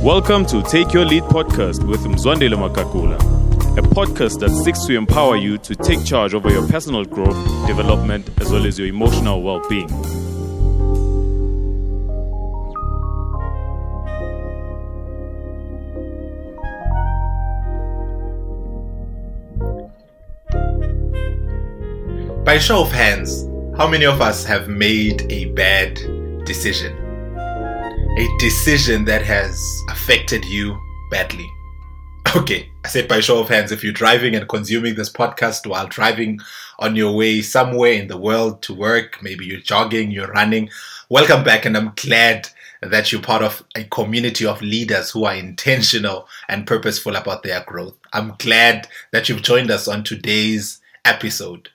Welcome to Take Your Lead podcast with Mzwandele Makakula, a podcast that seeks to empower you to take charge over your personal growth, development, as well as your emotional well-being. By show of hands, how many of us have made a bad decision? A decision that has affected you badly. Okay, I said by show of hands, if you're driving and consuming this podcast while driving on your way somewhere in the world to work, maybe you're jogging, you're running, welcome back, and I'm glad that you're part of a community of leaders who are intentional and purposeful about their growth. I'm glad that you've joined us on today's episode.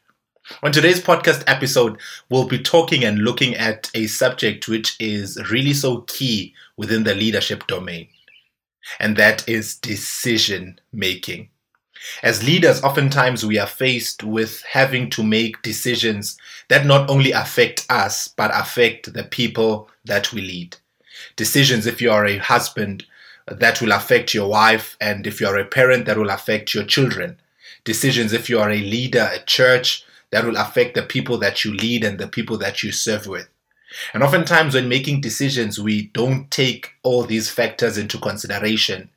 On today's podcast episode, we'll be talking and looking at a subject which is really so key within the leadership domain, and that is decision making. As leaders, oftentimes we are faced with having to make decisions that not only affect us, but affect the people that we lead. Decisions, if you are a husband, that will affect your wife, and if you are a parent, that will affect your children. Decisions, if you are a leader, a church, that will affect the people that you lead and the people that you serve with. And oftentimes when making decisions, we don't take all these factors into consideration.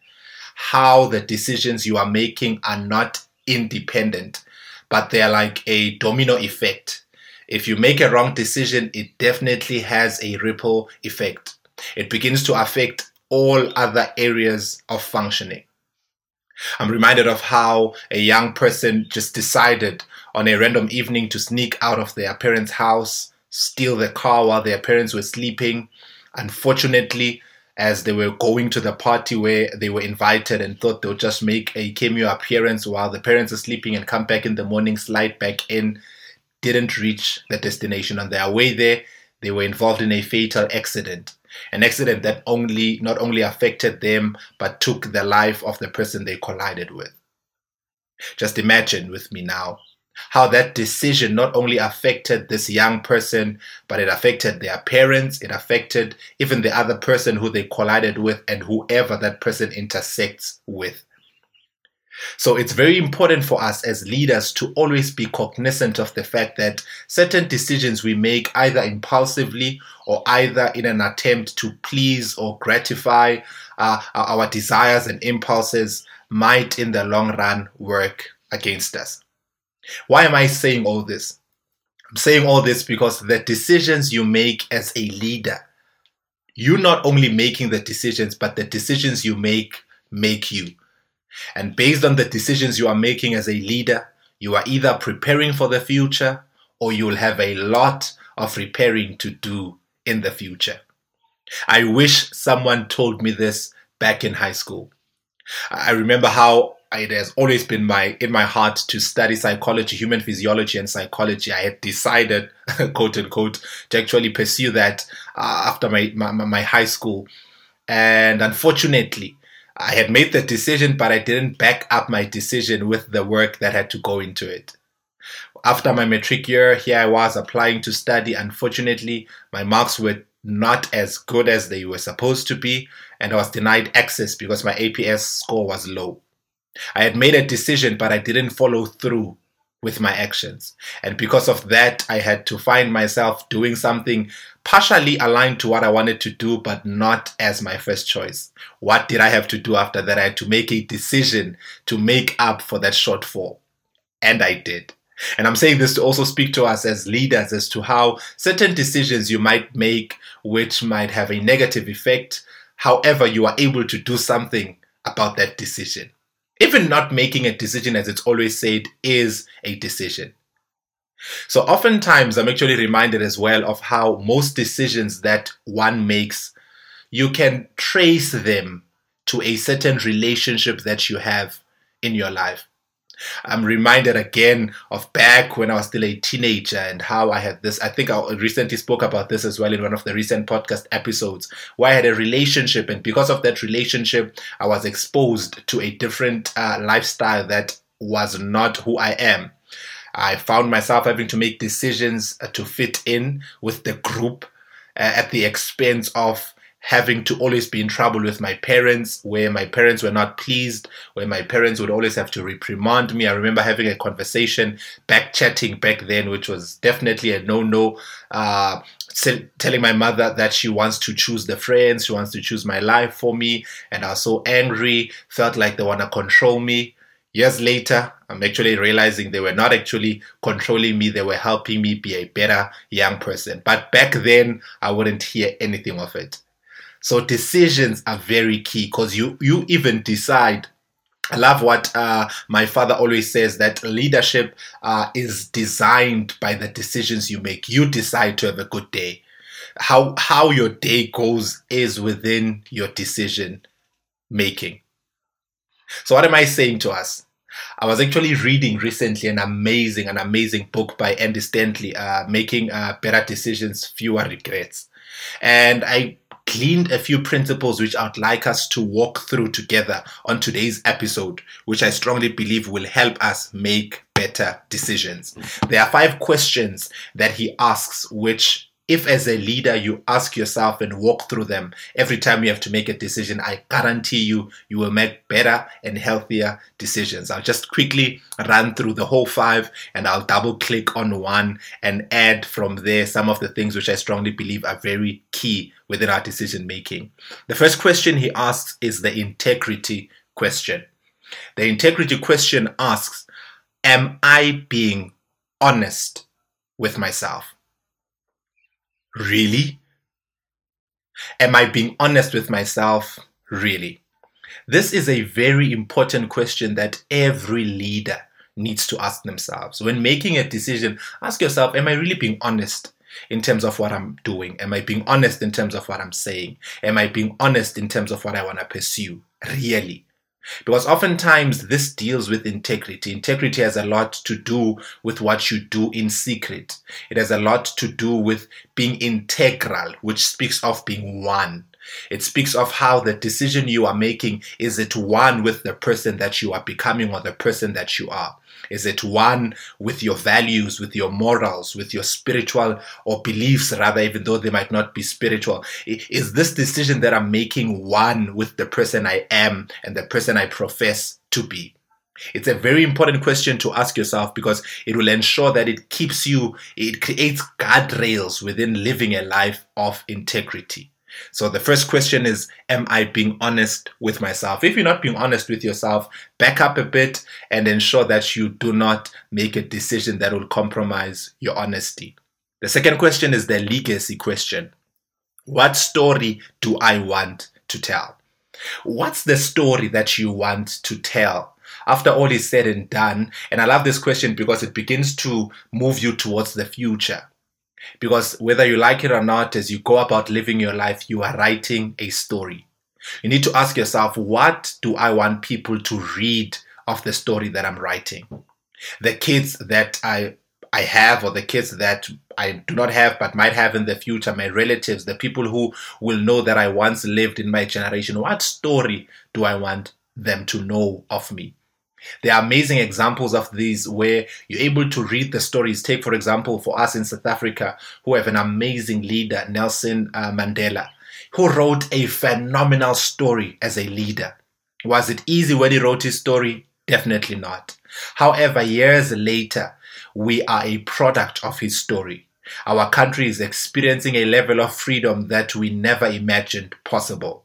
How the decisions you are making are not independent, but they are like a domino effect. If you make a wrong decision, it definitely has a ripple effect. It begins to affect all other areas of functioning. I'm reminded of how a young person just decided on a random evening to sneak out of their parents' house, steal the car while their parents were sleeping. Unfortunately, as they were going to the party where they were invited and thought they'll just make a cameo appearance while the parents are sleeping and come back in the morning, slide back in, didn't reach the destination. On their way there, they were involved in a fatal accident. An accident that not only affected them, but took the life of the person they collided with. Just imagine with me now how that decision not only affected this young person, but it affected their parents, it affected even the other person who they collided with and whoever that person intersects with. So it's very important for us as leaders to always be cognizant of the fact that certain decisions we make either impulsively or either in an attempt to please or gratify our desires and impulses might in the long run work against us. Why am I saying all this? I'm saying all this because the decisions you make as a leader, you're not only making the decisions, but the decisions you make you. And based on the decisions you are making as a leader, you are either preparing for the future or you will have a lot of repairing to do in the future. I wish someone told me this back in high school. I remember how it has always been in my heart to study psychology, human physiology and psychology. I had decided, quote unquote, to actually pursue that after my high school. And unfortunately, I had made the decision, but I didn't back up my decision with the work that had to go into it. After my matric year, here I was applying to study. Unfortunately, my marks were not as good as they were supposed to be, and I was denied access because my APS score was low. I had made a decision, but I didn't follow through with my actions. And because of that, I had to find myself doing something partially aligned to what I wanted to do, but not as my first choice. What did I have to do after that? I had to make a decision to make up for that shortfall. And I did. And I'm saying this to also speak to us as leaders as to how certain decisions you might make, which might have a negative effect. However, you are able to do something about that decision. Even not making a decision, as it's always said, is a decision. So oftentimes I'm actually reminded as well of how most decisions that one makes, you can trace them to a certain relationship that you have in your life. I'm reminded again of back when I was still a teenager and how I had this. I think I recently spoke about this as well in one of the recent podcast episodes, where I had a relationship, and because of that relationship, I was exposed to a different lifestyle that was not who I am. I found myself having to make decisions to fit in with the group at the expense of having to always be in trouble with my parents, where my parents were not pleased, where my parents would always have to reprimand me. I remember having a conversation, back-chatting back then, which was definitely a no-no, telling my mother that she wants to choose the friends, she wants to choose my life for me, and I was so angry, felt like they want to control me. Years later, I'm actually realizing they were not actually controlling me. They were helping me be a better young person. But back then, I wouldn't hear anything of it. So decisions are very key, because you even decide. I love what my father always says, that leadership is designed by the decisions you make. You decide to have a good day. How your day goes is within your decision making. So what am I saying to us? I was actually reading recently an amazing book by Andy Stanley, Making Better Decisions, Fewer Regrets. And I gleaned a few principles which I would like us to walk through together on today's episode, which I strongly believe will help us make better decisions. There are 5 questions that he asks, which if as a leader you ask yourself and walk through them every time you have to make a decision, I guarantee you will make better and healthier decisions. I'll just quickly run through the whole 5, and I'll double click on one and add from there some of the things which I strongly believe are very key within our decision making. The first question he asks is the integrity question. The integrity question asks, am I being honest with myself? Really? Am I being honest with myself? Really? This is a very important question that every leader needs to ask themselves. When making a decision, ask yourself, am I really being honest in terms of what I'm doing? Am I being honest in terms of what I'm saying? Am I being honest in terms of what I want to pursue? Really? Because oftentimes this deals with integrity. Integrity has a lot to do with what you do in secret. It has a lot to do with being integral, which speaks of being one. It speaks of how the decision you are making, is it one with the person that you are becoming or the person that you are? Is it one with your values, with your morals, with your spiritual or beliefs rather, even though they might not be spiritual? Is this decision that I'm making one with the person I am and the person I profess to be? It's a very important question to ask yourself, because it will ensure that it creates guardrails within living a life of integrity. So the first question is, am I being honest with myself? If you're not being honest with yourself, back up a bit and ensure that you do not make a decision that will compromise your honesty. The second question is the legacy question. What story do I want to tell? What's the story that you want to tell? After all is said and done, and I love this question because it begins to move you towards the future. Because whether you like it or not, as you go about living your life, you are writing a story. You need to ask yourself, what do I want people to read of the story that I'm writing? The kids that I have, or the kids that I do not have but might have in the future, my relatives, the people who will know that I once lived in my generation, what story do I want them to know of me? There are amazing examples of these where you're able to read the stories. Take, for example, for us in South Africa, who have an amazing leader, Nelson Mandela, who wrote a phenomenal story as a leader. Was it easy when he wrote his story? Definitely not. However, years later, we are a product of his story. Our country is experiencing a level of freedom that we never imagined possible.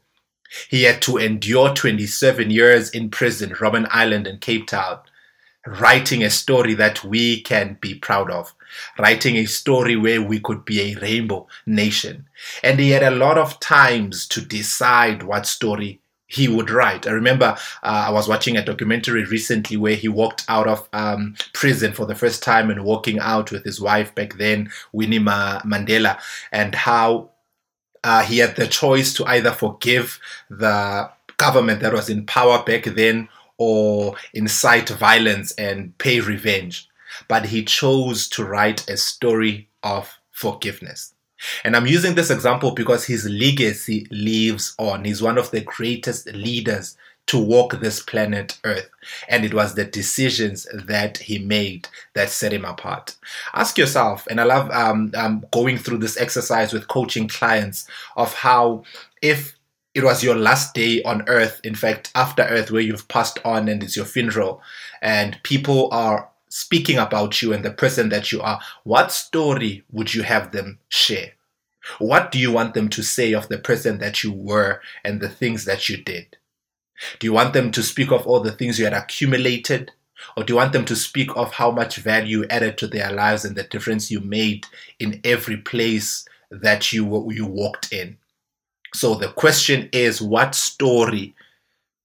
He had to endure 27 years in prison, Robben Island in Cape Town, writing a story that we can be proud of, writing a story where we could be a rainbow nation. And he had a lot of times to decide what story he would write. I remember I was watching a documentary recently where he walked out of prison for the first time, and walking out with his wife back then, Winnie Mandela, and how he had the choice to either forgive the government that was in power back then or incite violence and pay revenge, but he chose to write a story of forgiveness. And I'm using this example because his legacy lives on. He's one of the greatest leaders to walk this planet Earth. And it was the decisions that he made that set him apart. Ask yourself, and I love going through this exercise with coaching clients, of how if it was your last day on Earth, in fact, after Earth, where you've passed on and it's your funeral, and people are speaking about you and the person that you are, what story would you have them share? What do you want them to say of the person that you were and the things that you did? Do you want them to speak of all the things you had accumulated? Or do you want them to speak of how much value you added to their lives and the difference you made in every place that you walked in? So the question is, what story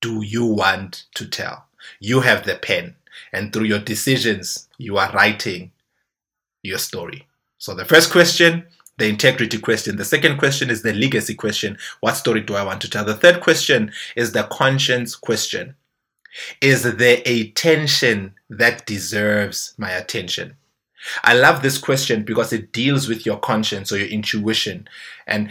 do you want to tell? You have the pen, and through your decisions, you are writing your story. So the first question, the integrity question. The second question is the legacy question. What story do I want to tell? The third question is the conscience question. Is there a tension that deserves my attention? I love this question because it deals with your conscience or your intuition. And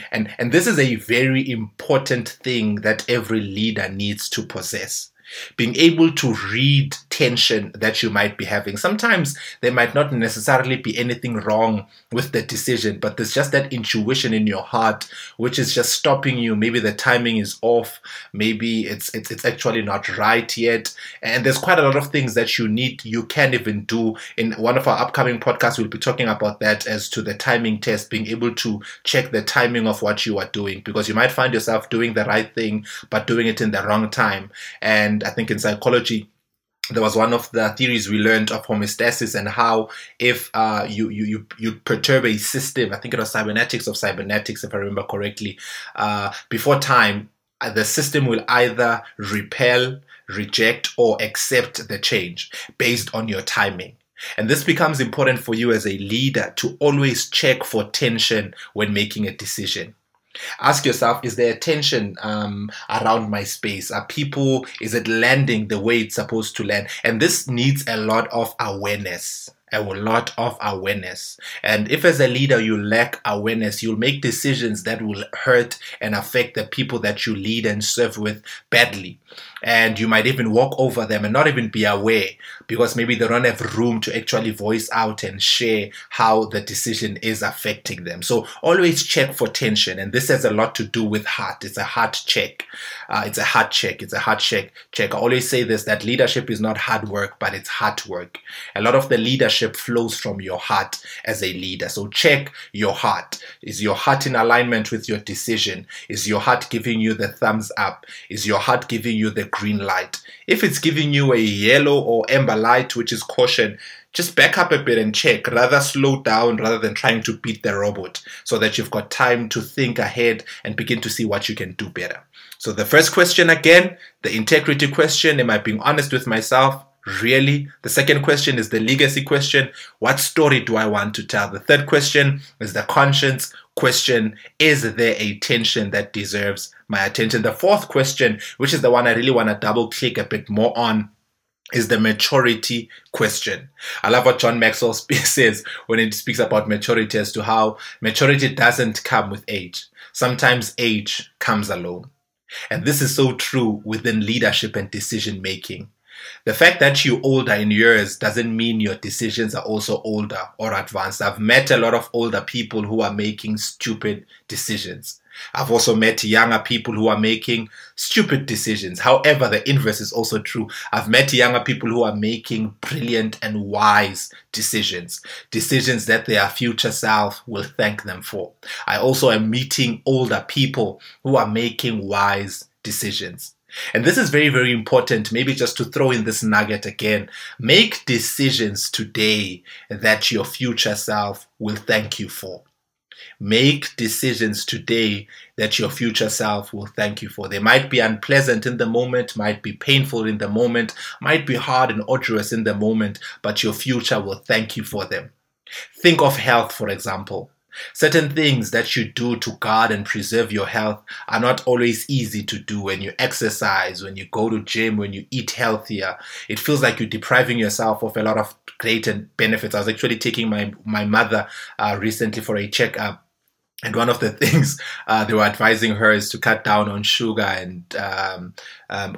this is a very important thing that every leader needs to possess. Being able to read tension that you might be having. Sometimes there might not necessarily be anything wrong with the decision, but there's just that intuition in your heart which is just stopping you. Maybe the timing is off. Maybe it's actually not right yet. And there's quite a lot of things that you can't even do. In one of our upcoming podcasts, we'll be talking about that as to the timing test, being able to check the timing of what you are doing, because you might find yourself doing the right thing, but doing it in the wrong time. And I think in psychology, there was one of the theories we learned of homeostasis, and how if you perturb a system, I think it was cybernetics, if I remember correctly, before time, the system will either repel, reject, or accept the change based on your timing. And this becomes important for you as a leader to always check for tension when making a decision. Ask yourself, is there a tension around my space? Is it landing the way it's supposed to land? And this needs a lot of awareness. And if as a leader you lack awareness, you'll make decisions that will hurt and affect the people that you lead and serve with badly. And you might even walk over them and not even be aware, because maybe they don't have room to actually voice out and share how the decision is affecting them. So always check for tension. And this has a lot to do with heart. It's a heart check. I always say this, that leadership is not hard work, but it's heart work. A lot of the leadership flows from your heart as a leader. So check your heart. Is your heart in alignment with your decision? Is your heart giving you the thumbs up? Is your heart giving you the green light? If it's giving you a yellow or amber light, which is caution, just back up a bit and check. Rather slow down rather than trying to beat the robot, so that you've got time to think ahead and begin to see what you can do better. So the first question again, the integrity question, am I being honest with myself? Really? The second question is the legacy question. What story do I want to tell? The third question is the conscience question. Is there a tension that deserves my attention? The fourth question, which is the one I really want to double click a bit more on, is the maturity question. I love what John Maxwell says when he speaks about maturity, as to how maturity doesn't come with age. Sometimes age comes alone. And this is so true within leadership and decision making. The fact that you're older in years doesn't mean your decisions are also older or advanced. I've met a lot of older people who are making stupid decisions. I've also met younger people who are making stupid decisions. However, the inverse is also true. I've met younger people who are making brilliant and wise decisions, decisions that their future self will thank them for. I also am meeting older people who are making wise decisions. And this is very, very important, maybe just to throw in this nugget again. Make decisions today that your future self will thank you for. Make decisions today that your future self will thank you for. They might be unpleasant in the moment, might be painful in the moment, might be hard and arduous in the moment, but your future will thank you for them. Think of health, for example. Certain things that you do to guard and preserve your health are not always easy to do. When you exercise, when you go to gym, when you eat healthier, it feels like you're depriving yourself of a lot of great benefits. I was actually taking my mother recently for a checkup. And one of the things they were advising her is to cut down on sugar and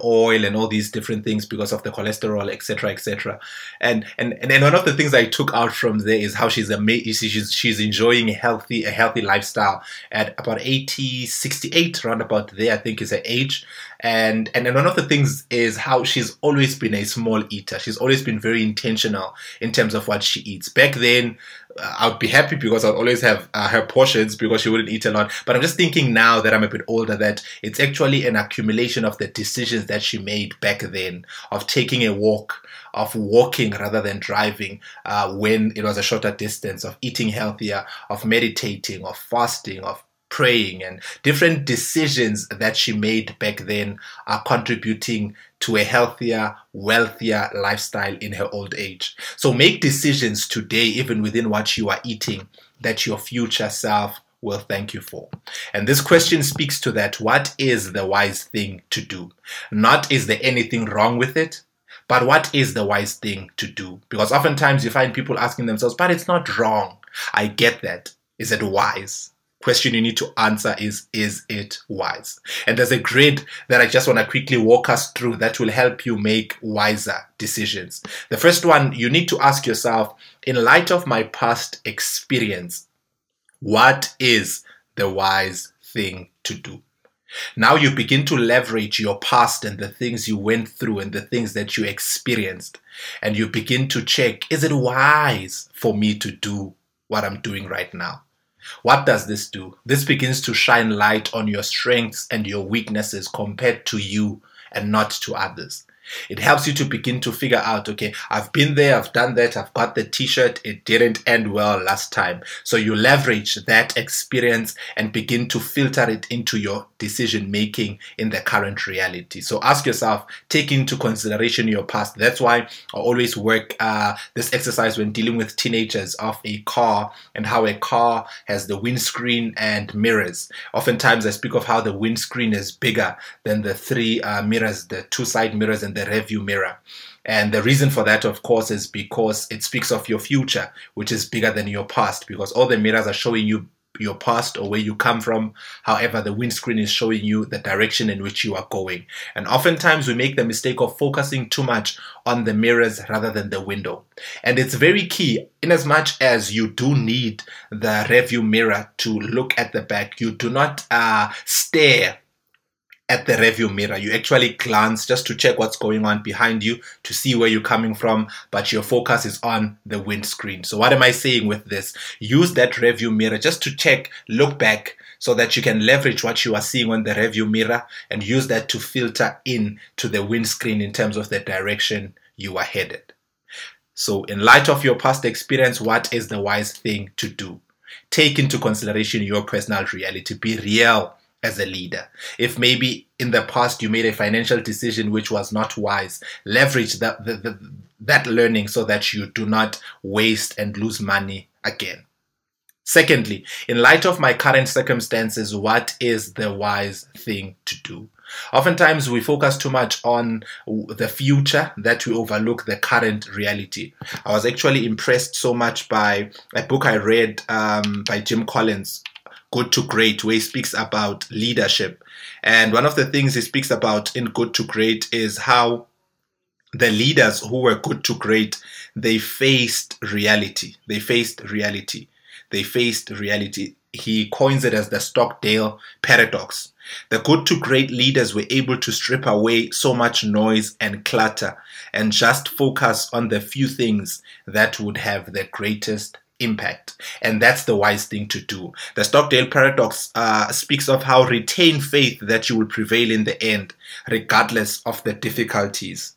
oil and all these different things because of the cholesterol, etc., etc. And one of the things I took out from there is how she's enjoying a healthy lifestyle at about 80, 68, round about there, I think is her age. And then one of the things is how she's always been a small eater. She's always been very intentional in terms of what she eats. Back then, I would be happy because I'd always have her portions because she wouldn't eat a lot. But I'm just thinking now that I'm a bit older that it's actually an accumulation of the decisions that she made back then of taking a walk, of walking rather than driving when it was a shorter distance, of eating healthier, of meditating, of fasting, of praying, and different decisions that she made back then are contributing to a healthier, wealthier lifestyle in her old age. So make decisions today, even within what you are eating, that your future self will thank you for. And this question speaks to that. What is the wise thing to do? Not is there anything wrong with it, but what is the wise thing to do? Because oftentimes you find people asking themselves, but it's not wrong. I get that. Is it wise? Question you need to answer is it wise? And there's a grid that I just want to quickly walk us through that will help you make wiser decisions. The first one, you need to ask yourself, in light of my past experience, what is the wise thing to do? Now you begin to leverage your past and the things you went through and the things that you experienced, and you begin to check, is it wise for me to do what I'm doing right now? What does this do? This begins to shine light on your strengths and your weaknesses compared to you and not to others. It helps you to begin to figure out, okay, I've been there, I've done that, I've got the t-shirt, it didn't end well last time. So you leverage that experience and begin to filter it into your decision making in the current reality. So ask yourself, take into consideration your past. That's why I always work this exercise when dealing with teenagers of a car and how a car has the windscreen and mirrors. Oftentimes I speak of how the windscreen is bigger than the three mirrors, the two side mirrors and the rearview mirror. And the reason for that, of course, is because it speaks of your future, which is bigger than your past, because all the mirrors are showing you your past or where you come from. However, the windscreen is showing you the direction in which you are going. And oftentimes we make the mistake of focusing too much on the mirrors rather than the window. And it's very key, in as much as you do need the rearview mirror to look at the back, you do not stare at the rearview mirror. You actually glance just to check what's going on behind you, to see where you're coming from, but your focus is on the windscreen. So what am I saying with this? Use that rearview mirror just to check, look back, so that you can leverage what you are seeing on the rearview mirror and use that to filter in to the windscreen in terms of the direction you are headed. So in light of your past experience, what is the wise thing to do? Take into consideration your personal reality. Be real as a leader. If maybe in the past you made a financial decision which was not wise, leverage that learning so that you do not waste and lose money again. Secondly, in light of my current circumstances, what is the wise thing to do? Oftentimes we focus too much on the future that we overlook the current reality. I was actually impressed so much by a book I read by Jim Collins, Good to Great, where he speaks about leadership. And one of the things he speaks about in Good to Great is how the leaders who were good to great, they faced reality. He coins it as the Stockdale Paradox. The good to great leaders were able to strip away so much noise and clutter and just focus on the few things that would have the greatest impact. And that's the wise thing to do. The Stockdale Paradox speaks of how retain faith that you will prevail in the end, regardless of the difficulties,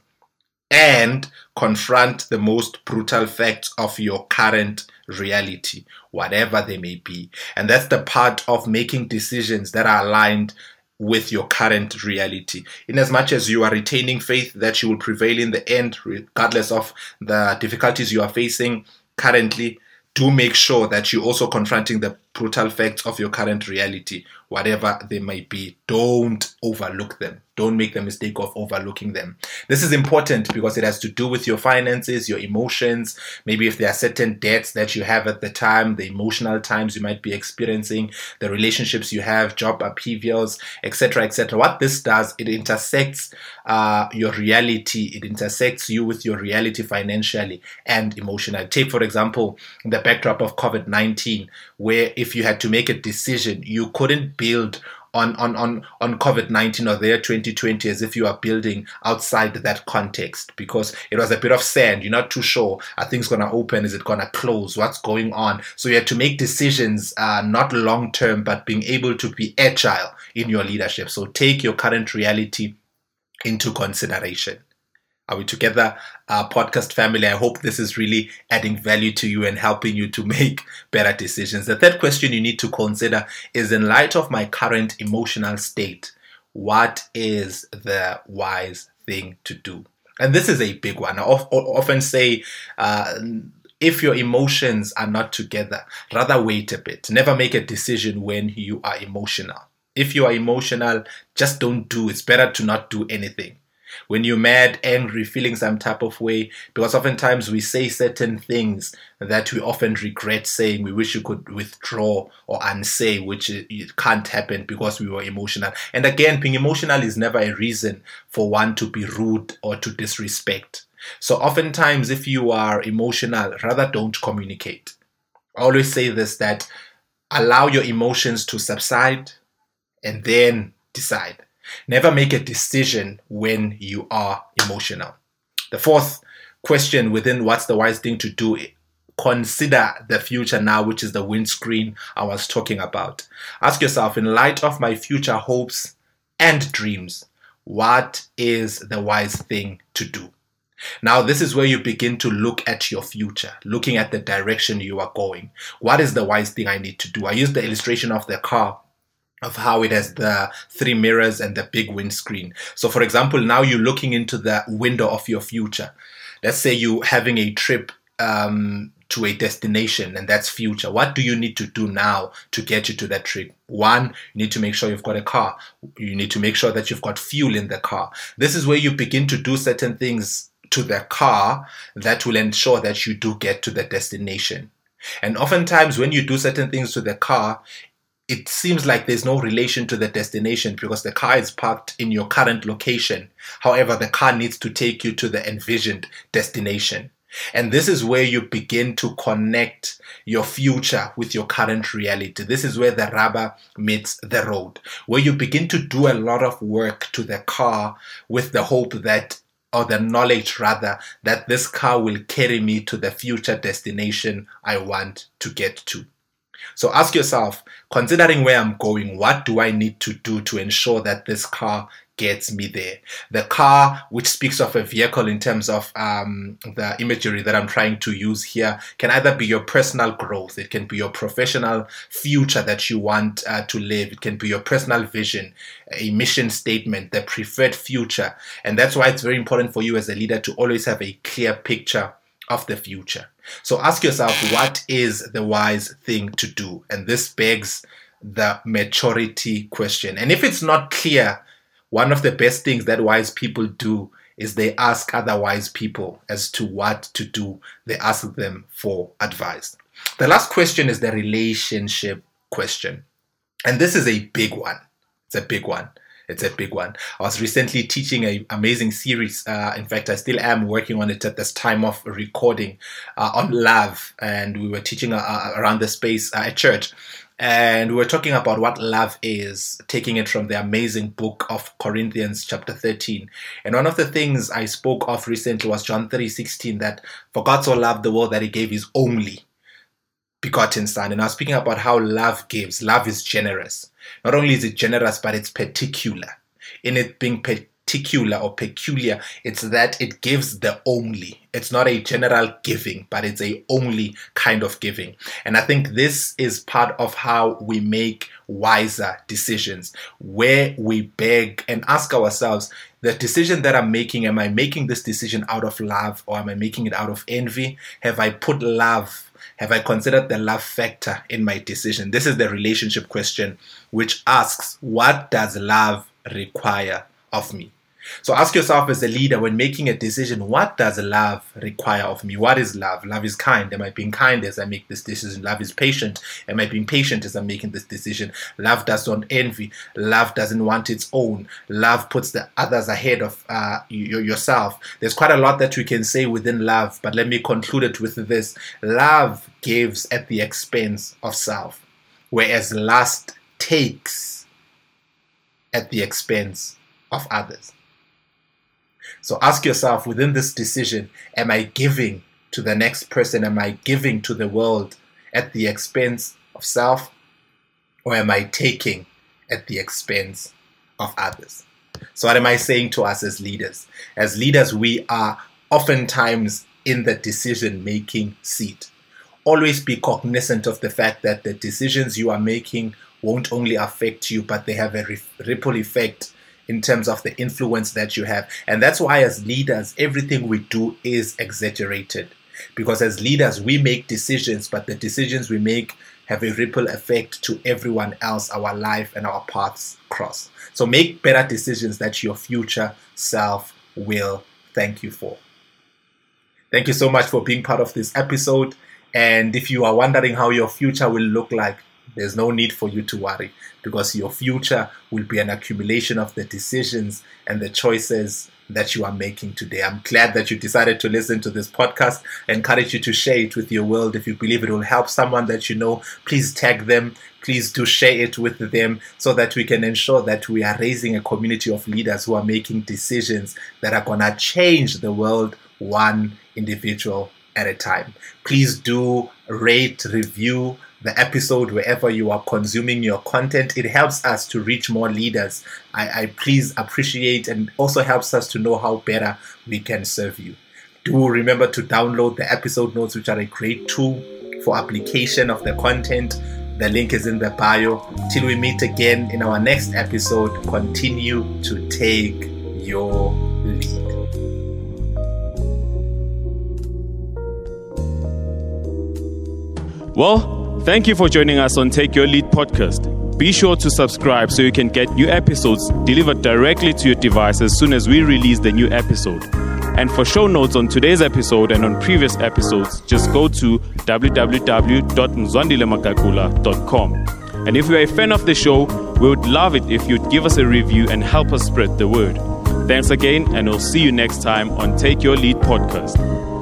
and confront the most brutal facts of your current reality, whatever they may be. And that's the part of making decisions that are aligned with your current reality. In as much as you are retaining faith that you will prevail in the end, regardless of the difficulties you are facing currently, do make sure that you're also confronting the brutal facts of your current reality, whatever they may be. Don't overlook them. Don't make the mistake of overlooking them. This is important because it has to do with your finances, your emotions. Maybe if there are certain debts that you have at the time, the emotional times you might be experiencing, the relationships you have, job upheavals, etc., etc. What this does, it intersects your reality. It intersects you with your reality financially and emotionally. Take, for example, the backdrop of COVID-19, where if you had to make a decision, you couldn't build on COVID-19 or their 2020 as if you are building outside that context, because it was a bit of sand. You're not too sure, are things going to open, is it going to close, what's going on? So you had to make decisions, not long term, but being able to be agile in your leadership. So take your current reality into consideration. Are we together, podcast family? I hope this is really adding value to you and helping you to make better decisions. The third question you need to consider is, in light of my current emotional state, what is the wise thing to do? And this is a big one. I often say, if your emotions are not together, rather wait a bit. Never make a decision when you are emotional. If you are emotional, just don't do. It's better to not do anything. When you're mad, angry, feeling some type of way, because oftentimes we say certain things that we often regret saying. We wish you could withdraw or unsay, which it can't happen because we were emotional. And again, being emotional is never a reason for one to be rude or to disrespect. So oftentimes, if you are emotional, rather don't communicate. I always say this, that allow your emotions to subside and then decide. Never make a decision when you are emotional. The fourth question within what's the wise thing to do, consider the future now, which is the windscreen I was talking about. Ask yourself, in light of my future hopes and dreams, what is the wise thing to do? Now, this is where you begin to look at your future, looking at the direction you are going. What is the wise thing I need to do? I used the illustration of the car, of how it has the three mirrors and the big windscreen. So for example, now you're looking into the window of your future. Let's say you're having a trip to a destination, and that's future. What do you need to do now to get you to that trip? One, you need to make sure you've got a car. You need to make sure that you've got fuel in the car. This is where you begin to do certain things to the car that will ensure that you do get to the destination. And oftentimes when you do certain things to the car, it seems like there's no relation to the destination because the car is parked in your current location. However, the car needs to take you to the envisioned destination. And this is where you begin to connect your future with your current reality. This is where the rubber meets the road, where you begin to do a lot of work to the car with the hope that, or the knowledge rather, that this car will carry me to the future destination I want to get to. So ask yourself, considering where I'm going, what do I need to do to ensure that this car gets me there? The car, which speaks of a vehicle in terms of the imagery that I'm trying to use here, can either be your personal growth. It can be your professional future that you want to live. It can be your personal vision, a mission statement, the preferred future. And that's why it's very important for you as a leader to always have a clear picture of the future. So ask yourself, what is the wise thing to do? And this begs the maturity question. And if it's not clear, one of the best things that wise people do is they ask other wise people as to what to do. They ask them for advice. The last question is the relationship question. And this is a big one. It's a big one. It's a big one. I was recently teaching an amazing series. In fact, I still am working on it at this time of recording, on love. And we were teaching around the space at church. And we were talking about what love is, taking it from the amazing book of Corinthians chapter 13. And one of the things I spoke of recently was John 3:16, that for God so loved the world that he gave his only begotten son. And I was speaking about how love gives. Love is generous. Not only is it generous, but it's particular. In it being particular or peculiar, it's that it gives the only. It's not a general giving, but it's a only kind of giving. And I think this is part of how we make wiser decisions, where we beg and ask ourselves, the decision that I'm making, am I making this decision out of love, or am I making it out of envy? Have I put love Have I considered the love factor in my decision? This is the relationship question, which asks, what does love require of me? So ask yourself as a leader, when making a decision, what does love require of me? What is love? Love is kind. Am I being kind as I make this decision? Love is patient. Am I being patient as I'm making this decision? Love does not envy. Love doesn't want its own. Love puts the others ahead of yourself. There's quite a lot that we can say within love, but let me conclude it with this. Love gives at the expense of self, whereas lust takes at the expense of others. So ask yourself, within this decision, am I giving to the next person? Am I giving to the world at the expense of self? Or am I taking at the expense of others? So what am I saying to us as leaders? As leaders, we are oftentimes in the decision-making seat. Always be cognizant of the fact that the decisions you are making won't only affect you, but they have a ripple effect in terms of the influence that you have. And that's why as leaders, everything we do is exaggerated. Because as leaders, we make decisions, but the decisions we make have a ripple effect to everyone else, our life and our paths cross. So make better decisions that your future self will thank you for. Thank you so much for being part of this episode. And if you are wondering how your future will look like, there's no need for you to worry, because your future will be an accumulation of the decisions and the choices that you are making today. I'm glad that you decided to listen to this podcast. I encourage you to share it with your world. If you believe it will help someone that you know, please tag them. Please do share it with them so that we can ensure that we are raising a community of leaders who are making decisions that are going to change the world one individual at a time. Please do rate, review the episode wherever you are consuming your content. It helps us to reach more leaders. I please appreciate, and also helps us to know how better we can serve you. Do remember to download the episode notes, which are a great tool for application of the content. The link is in the bio. Till we meet again in our next episode, continue to take your lead. Well, thank you for joining us on Take Your Lead podcast. Be sure to subscribe so you can get new episodes delivered directly to your device as soon as we release the new episode. And for show notes on today's episode and on previous episodes, just go to www.mzwandelemakakula.com. And if you are a fan of the show, we would love it if you'd give us a review and help us spread the word. Thanks again, and we'll see you next time on Take Your Lead podcast.